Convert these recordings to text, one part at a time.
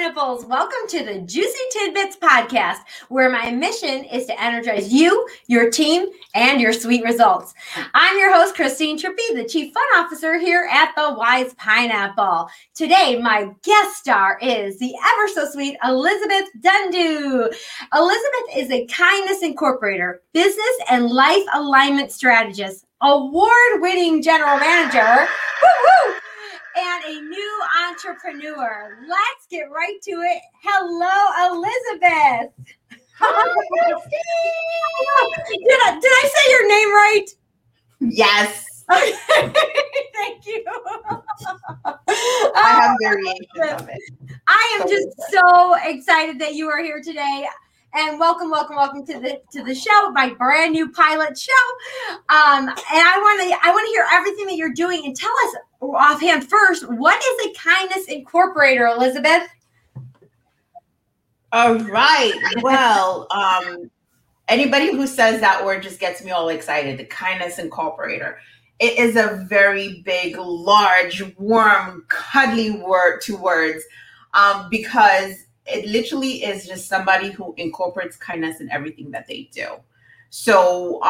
Pineapples, welcome to the Juicy Tidbits Podcast, where my mission is to energize you, your team, and your sweet results. I'm your host, Christine Trippi, the Chief Fun Officer here at The Wise Pineapple. Today, my guest star is the ever-so-sweet Elizabeth Ndungu. Elizabeth is a Kindness Incorporator, business and life alignment strategist, award-winning general manager, woo-woo, and a new entrepreneur. Let's get right to it. Hello, Elizabeth. Hi, Christine. Did I say your name right? Yes. Okay. Thank you. I have variations of it. I am just so excited that you are here today. And welcome to the show, my brand new pilot show. And I want to hear everything that you're doing. And tell us offhand first, what is a Kindness Incorporator, Elizabeth? All right. Well, anybody who says that word just gets me all excited. The Kindness Incorporator. It is a very big, large, warm, cuddly word, two words, because it literally is just somebody who incorporates kindness in everything that they do. So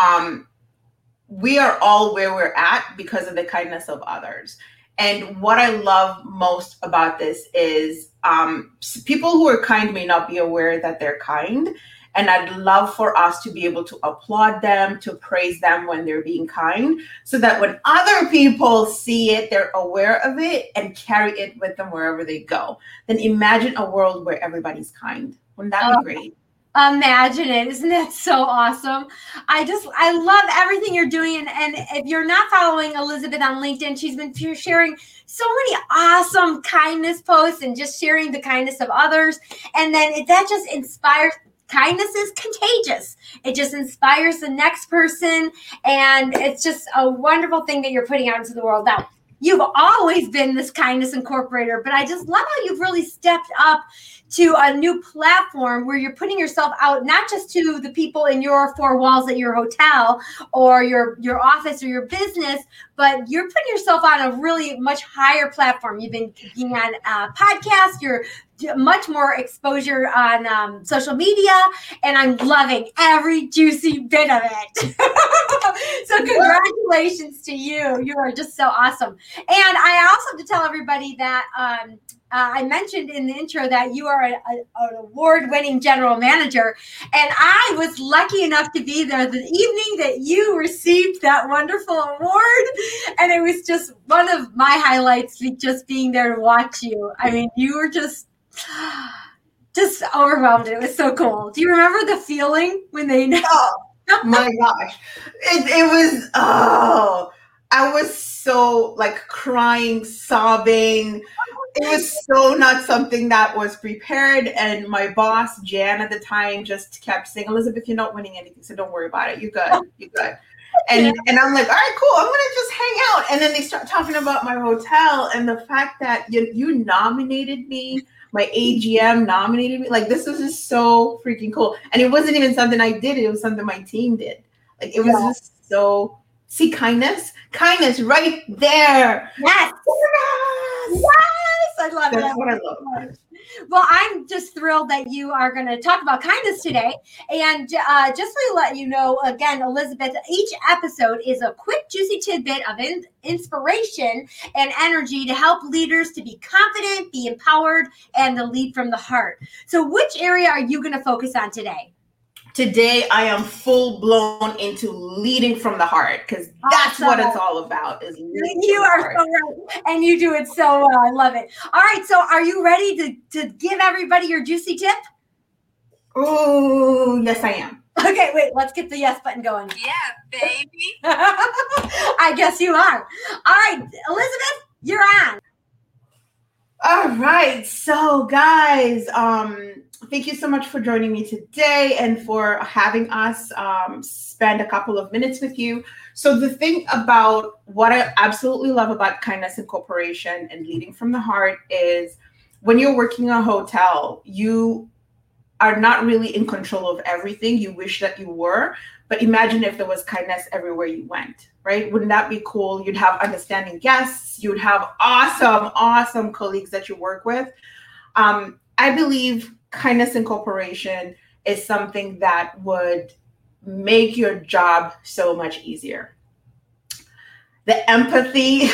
we are all where we're at because of the kindness of others. And what I love most about this is people who are kind may not be aware that they're kind. And I'd love for us to be able to applaud them, to praise them when they're being kind, so that when other people see it, they're aware of it and carry it with them wherever they go. Then imagine a world where everybody's kind. Wouldn't that be great? Imagine it. Isn't that so awesome? I love everything you're doing. And if you're not following Elizabeth on LinkedIn, she's been sharing so many awesome kindness posts and just sharing the kindness of others. And then that just inspires. Kindness is contagious. It just inspires the next person. And it's just a wonderful thing that you're putting out into the world. Now, you've always been this Kindness Incorporator, but I just love how you've really stepped up to a new platform where you're putting yourself out, not just to the people in your four walls at your hotel or your office or your business, but you're putting yourself on a really much higher platform. You've been being on podcasts, you're much more exposure on social media, and I'm loving every juicy bit of it. So congratulations to you. You are just so awesome. And I also have to tell everybody that I mentioned in the intro that you are an award-winning general manager, and I was lucky enough to be there the evening that you received that wonderful award, and it was just one of my highlights, just being there to watch you. I mean, you were just overwhelmed. It was so cool. Do you remember the feeling when they know? Oh, my gosh. It was, I was so crying, sobbing. It was so not something that was prepared. And my boss, Jan, at the time just kept saying, Elizabeth, you're not winning anything, so don't worry about it. You're good. You're good. And I'm like, all right, cool. I'm going to just hang out. And then they start talking about my hotel and the fact that you nominated me. My AGM nominated me. This was just so freaking cool. And it wasn't even something I did. It was something my team did. It was just so... See, kindness right there. Yes. Yes. I love it. That's what I love. Well, I'm just thrilled that you are going to talk about kindness today. And just to let you know, again, Elizabeth, each episode is a quick, juicy tidbit of inspiration and energy to help leaders to be confident, be empowered, and to lead from the heart. So which area are you going to focus on today? Today, I am full blown into leading from the heart, because that's what it's all about. Is leading. You are so right, and you do it so well. I love it. All right, so are you ready to give everybody your juicy tip? Oh, yes, I am. Okay, wait, let's get the yes button going. Yeah, baby. I guess you are. All right, Elizabeth, you're on. All right, so guys, thank you so much for joining me today and for having us spend a couple of minutes with you. So the thing about what I absolutely love about Kindness Incorporation and leading from the heart is when you're working in a hotel, you are not really in control of everything. You wish that you were, but imagine if there was kindness everywhere you went, right? Wouldn't that be cool? You'd have understanding guests. You'd have awesome colleagues that you work with. I believe Kindness Incorporation is something that would make your job so much easier. The empathy,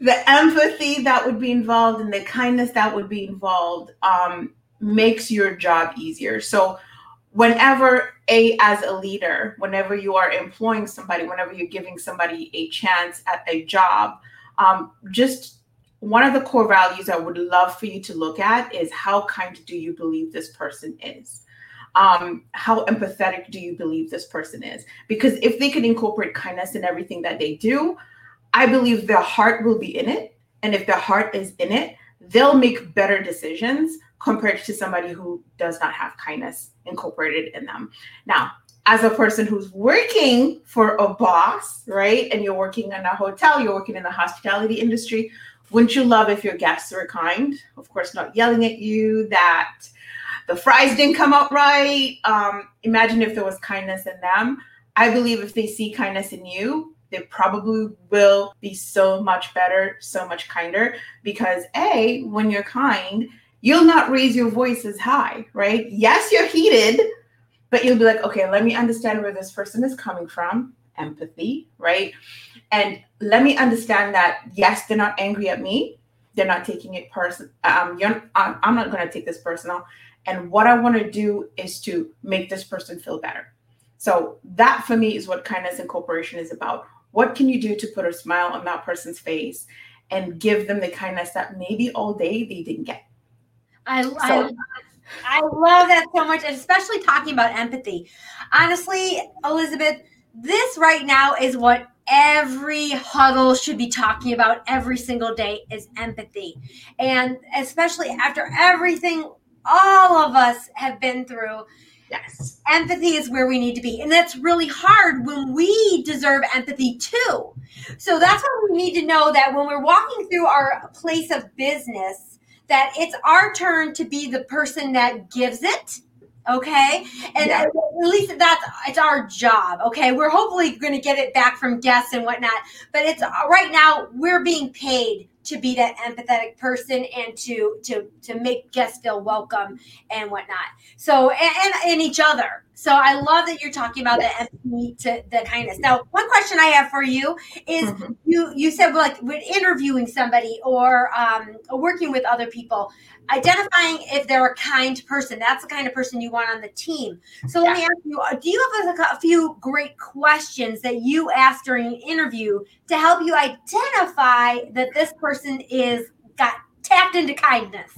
the empathy that would be involved and the kindness that would be involved makes your job easier. So as a leader, whenever you are employing somebody, whenever you're giving somebody a chance at a job, just one of the core values I would love for you to look at is how kind do you believe this person is? How empathetic do you believe this person is? Because if they can incorporate kindness in everything that they do, I believe their heart will be in it. And if their heart is in it, they'll make better decisions compared to somebody who does not have kindness incorporated in them. Now, as a person who's working for a boss, right? And you're working in a hotel, you're working in the hospitality industry. Wouldn't you love if your guests were kind? Of course, not yelling at you that the fries didn't come out right. Imagine if there was kindness in them. I believe if they see kindness in you, they probably will be so much better, so much kinder. Because A, when you're kind, you'll not raise your voice as high, right? Yes, you're heated, but you'll be like, okay, let me understand where this person is coming from. Empathy, right? And let me understand that, yes, they're not angry at me. They're not taking it personal. I'm not going to take this personal. And what I want to do is to make this person feel better. So that for me is what Kindness Incorporation is about. What can you do to put a smile on that person's face and give them the kindness that maybe all day they didn't get? I love that so much, and especially talking about empathy. Honestly, Elizabeth, this right now is what every huddle should be talking about every single day is empathy. And especially after everything all of us have been through, yes, empathy is where we need to be. And that's really hard when we deserve empathy too. So that's what we need to know, that when we're walking through our place of business, that it's our turn to be the person that gives it. Okay. And yeah, at least it's our job. Okay. We're hopefully going to get it back from guests and whatnot, but it's right now we're being paid to be that empathetic person and to make guests feel welcome and whatnot. So, and each other. So I love that you're talking about the empathy to the kindness. Now, one question I have for you is you said, like, when interviewing somebody or working with other people, identifying if they're a kind person, that's the kind of person you want on the team. So let me ask you, do you have a few great questions that you ask during an interview to help you identify that this person got tapped into kindness?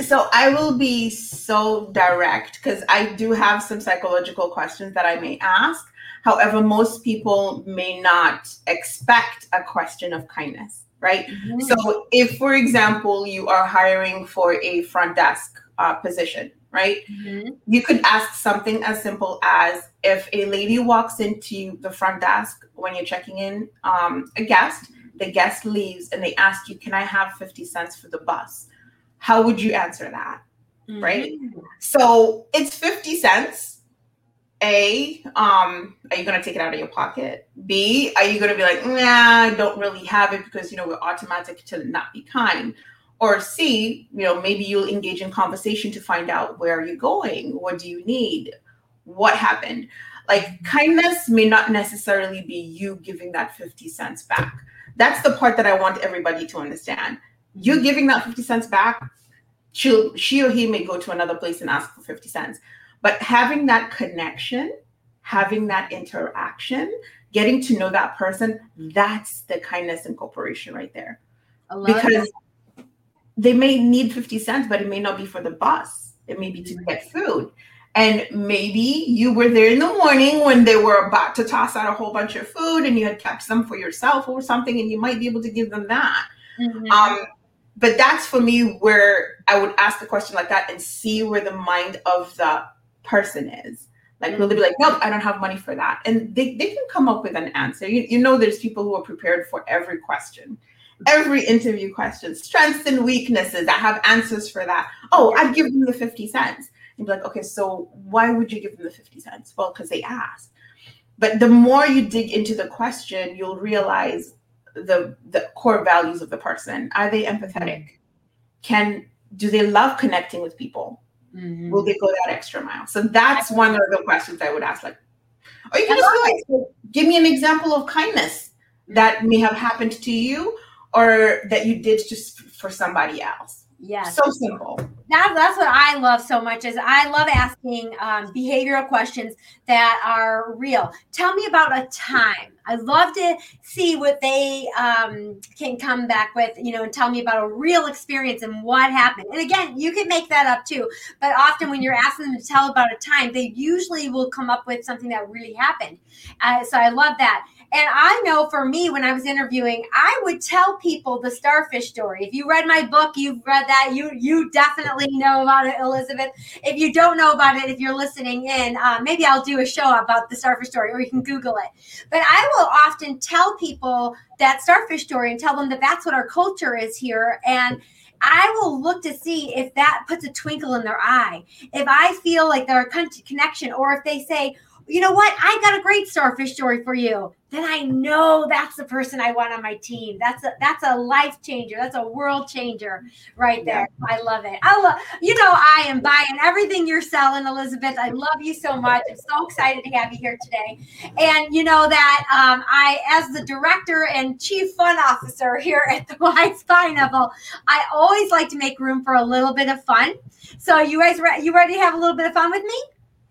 So I will be so direct because I do have some psychological questions that I may ask. However, most people may not expect a question of kindness, right? Mm-hmm. So if, for example, you are hiring for a front desk position, right? Mm-hmm. You could ask something as simple as, if a lady walks into the front desk when you're checking in a guest, the guest leaves and they ask you, can I have 50 cents for the bus? How would you answer that, right? So it's 50 cents. A, are you going to take it out of your pocket? B, are you going to be like, nah, I don't really have it because, we're automatic to not be kind? Or C, maybe you'll engage in conversation to find out, where are you going? What do you need? What happened? Like, kindness may not necessarily be you giving that 50 cents back. That's the part that I want everybody to understand. You're giving that 50 cents back, she or he may go to another place and ask for 50 cents. But having that connection, having that interaction, getting to know that person, that's the Kindness Incorporation right there. Because they may need 50 cents, but it may not be for the bus. It may be to get food. And maybe you were there in the morning when they were about to toss out a whole bunch of food and you had kept some for yourself or something, and you might be able to give them that. Mm-hmm. But that's for me where I would ask the question like that and see where the mind of the person is. Like, will they be like, nope, I don't have money for that? And they can come up with an answer. There's people who are prepared for every question, every interview question, strengths and weaknesses. I have answers for that. Oh, I'd give them the 50 cents. And be like, okay, so why would you give them the 50 cents? Well, because they asked. But the more you dig into the question, you'll realize the core values of the person. Are they empathetic? Do they love connecting with people? Mm-hmm. Will they go that extra mile? So that's one of the questions I would ask. Like, or you can just go, like, give me an example of kindness that may have happened to you or that you did just for somebody else. Yeah. So simple. That's what I love so much is I love asking behavioral questions that are real. Tell me about a time. I love to see what they can come back with, and tell me about a real experience and what happened. And again, you can make that up too. But often when you're asking them to tell about a time, they usually will come up with something that really happened. So I love that. And I know for me, when I was interviewing, I would tell people the starfish story. If you read my book, you've read that. You definitely know about it, Elizabeth. If you don't know about it, if you're listening in, maybe I'll do a show about the starfish story, or you can Google it. But I will often tell people that starfish story and tell them that that's what our culture is here. And I will look to see if that puts a twinkle in their eye. If I feel like they're a connection, or if they say, you know what? I got a great starfish story for you. Then I know that's the person I want on my team. That's a life changer. That's a world changer right there. Yeah. I love it. I am buying everything you're selling, Elizabeth. I love you so much. I'm so excited to have you here today. And you know that I, as the director and chief fun officer here at the Wise Pineapple, I always like to make room for a little bit of fun. So you guys, you ready to have a little bit of fun with me?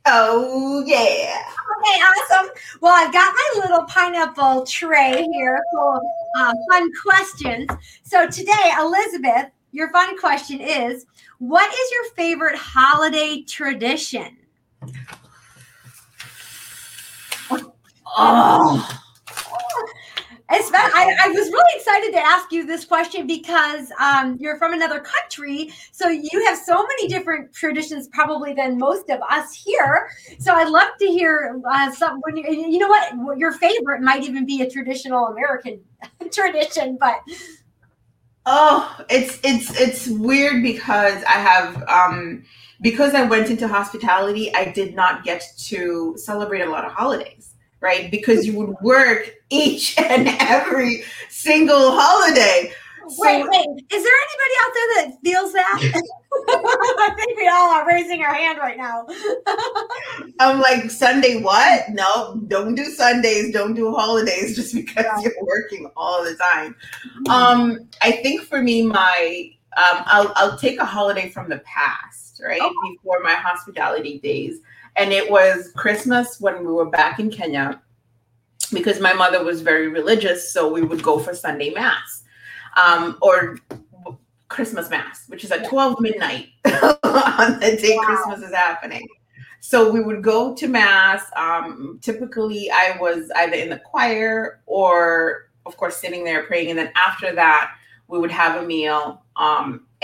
Oh, yeah. Okay, awesome. Well, I've got my little pineapple tray here full of fun questions. So today, Elizabeth, your fun question is, what is your favorite holiday tradition? Oh. I was really excited to ask you this question because you're from another country, so you have so many different traditions probably than most of us here. So I'd love to hear some. You know what? Your favorite might even be a traditional American tradition, but it's weird because I have because I went into hospitality, I did not get to celebrate a lot of holidays. Right? Because you would work each and every single holiday. Wait. Is there anybody out there that feels that? I think we all are raising our hand right now. I'm like, Sunday what? No, don't do Sundays. Don't do holidays just because you're working all the time. I think for me, my I'll take a holiday from the past, right? Okay. Before my hospitality days. And it was Christmas when we were back in Kenya because my mother was very religious. So we would go for Sunday mass or Christmas mass, which is at 12 midnight on the day Christmas is happening. So we would go to mass. Typically, I was either in the choir or, of course, sitting there praying. And then after that, we would have a meal.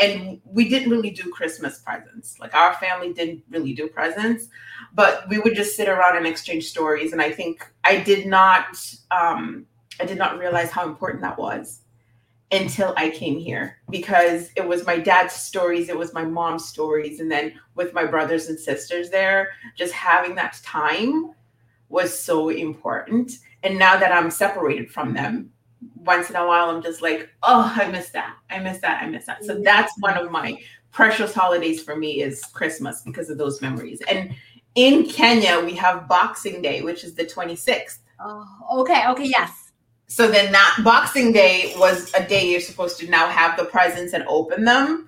And we didn't really do Christmas presents. Like our family didn't really do presents, but we would just sit around and exchange stories. And I think I did not realize how important that was until I came here because it was my dad's stories. It was my mom's stories. And then with my brothers and sisters there, just having that time was so important. And now that I'm separated from them, once in a while, I'm just like, oh, I miss that. So that's one of my precious holidays for me is Christmas because of those memories. And in Kenya, we have Boxing Day, which is the 26th. Oh, okay, yes. So then that Boxing Day was a day you're supposed to now have the presents and open them.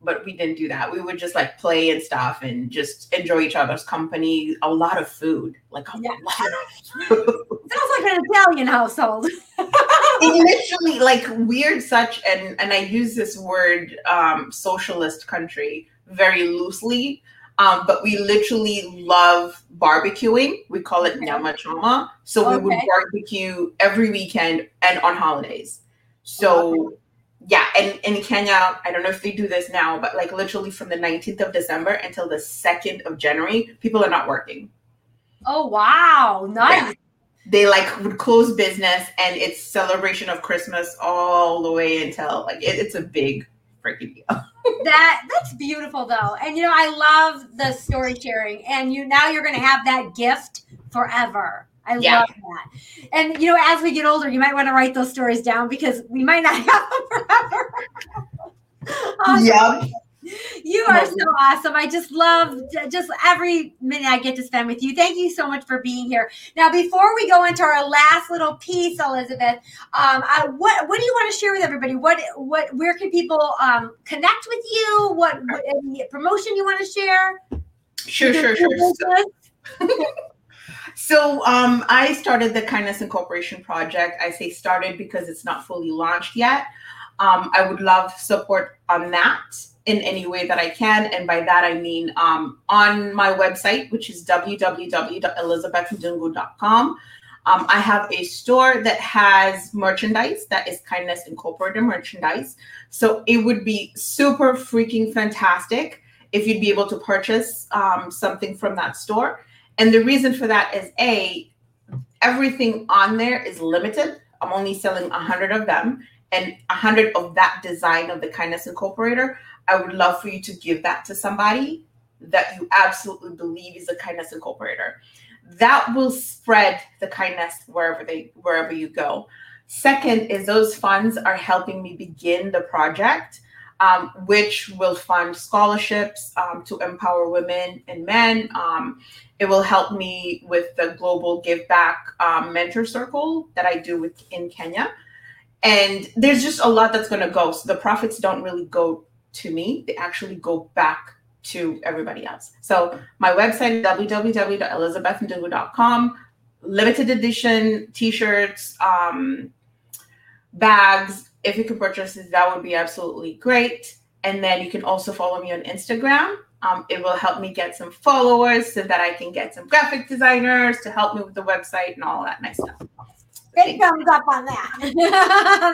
But we didn't do that. We would just like play and stuff and just enjoy each other's company. A lot of food, like a lot of food. Sounds like an Italian household. It literally like weird such, and I use this word socialist country very loosely, but we literally love barbecuing. We call it Nyama Choma. So we would barbecue every weekend and on holidays. So yeah, and in Kenya, I don't know if they do this now, but like literally from the 19th of December until the 2nd of January, people are not working. Oh, wow. Nice. Yeah. They like would close business and it's celebration of Christmas all the way until like it's a big freaking deal. That's beautiful though. And I love the story sharing and now you're going to have that gift forever. I love that. And, you know, as we get older, you might want to write those stories down because we might not have them forever. Awesome. Yeah. You are so awesome. I just love just every minute I get to spend with you. Thank you so much for being here. Now, before we go into our last little piece, Elizabeth, what do you want to share with everybody? What where can people connect with you? What any promotion you want to share? Sure. So I started the Kindness Incorporation project. I say started because it's not fully launched yet. I would love support on that in any way that I can. And by that, I mean on my website, which is www.elizabethdungu.com. I have a store that has merchandise that is Kindness Incorporated merchandise. So it would be super freaking fantastic if you'd be able to purchase something from that store. And the reason for that is, A, everything on there is limited. I'm only selling 100 of them. And 100 of that design of the Kindness Incorporator, I would love for you to give that to somebody that you absolutely believe is a Kindness Incorporator. That will spread the kindness wherever you go. Second is those funds are helping me begin the project, which will fund scholarships to empower women and men. It will help me with the global give back mentor circle that I do in Kenya. And there's just a lot that's going to go. So the profits don't really go to me. They actually go back to everybody else. So my website, www.elizabethandungu.com, limited edition T-shirts, bags. If you could purchase it, that would be absolutely great. And then you can also follow me on Instagram. It will help me get some followers so that I can get some graphic designers to help me with the website and all that nice stuff. Big thumbs up on that.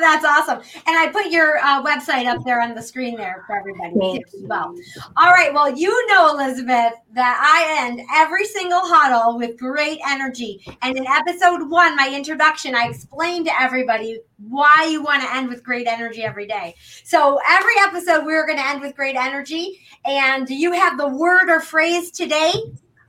That's awesome. And I put your website up there on the screen there for everybody as well. All right. Well, you know, Elizabeth, that I end every single huddle with great energy. And in episode 1, my introduction, I explained to everybody why you want to end with great energy every day. So every episode, we're going to end with great energy. And do you have the word or phrase today?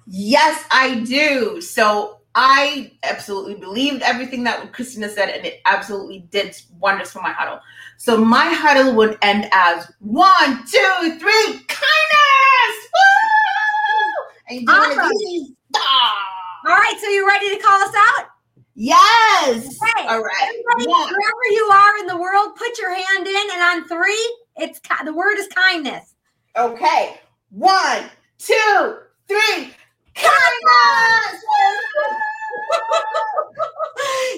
Yes, I do. So I absolutely believed everything that Christina said, and it absolutely did wonders for my huddle. So my huddle would end as 1, 2, 3, kindness! Woo! And you do awesome. All right, so you ready to call us out? Yes. Okay. All right. Everybody, wherever you are in the world, put your hand in, and on 3, it's the word is kindness. Okay. 1, 2, 3. Kindness!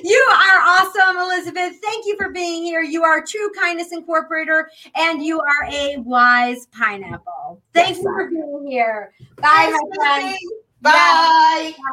You are awesome, Elizabeth. Thank you for being here. You are a true Kindness Incorporator, and you are a wise pineapple. Thank you for being here. Bye, my friend. Bye. Bye.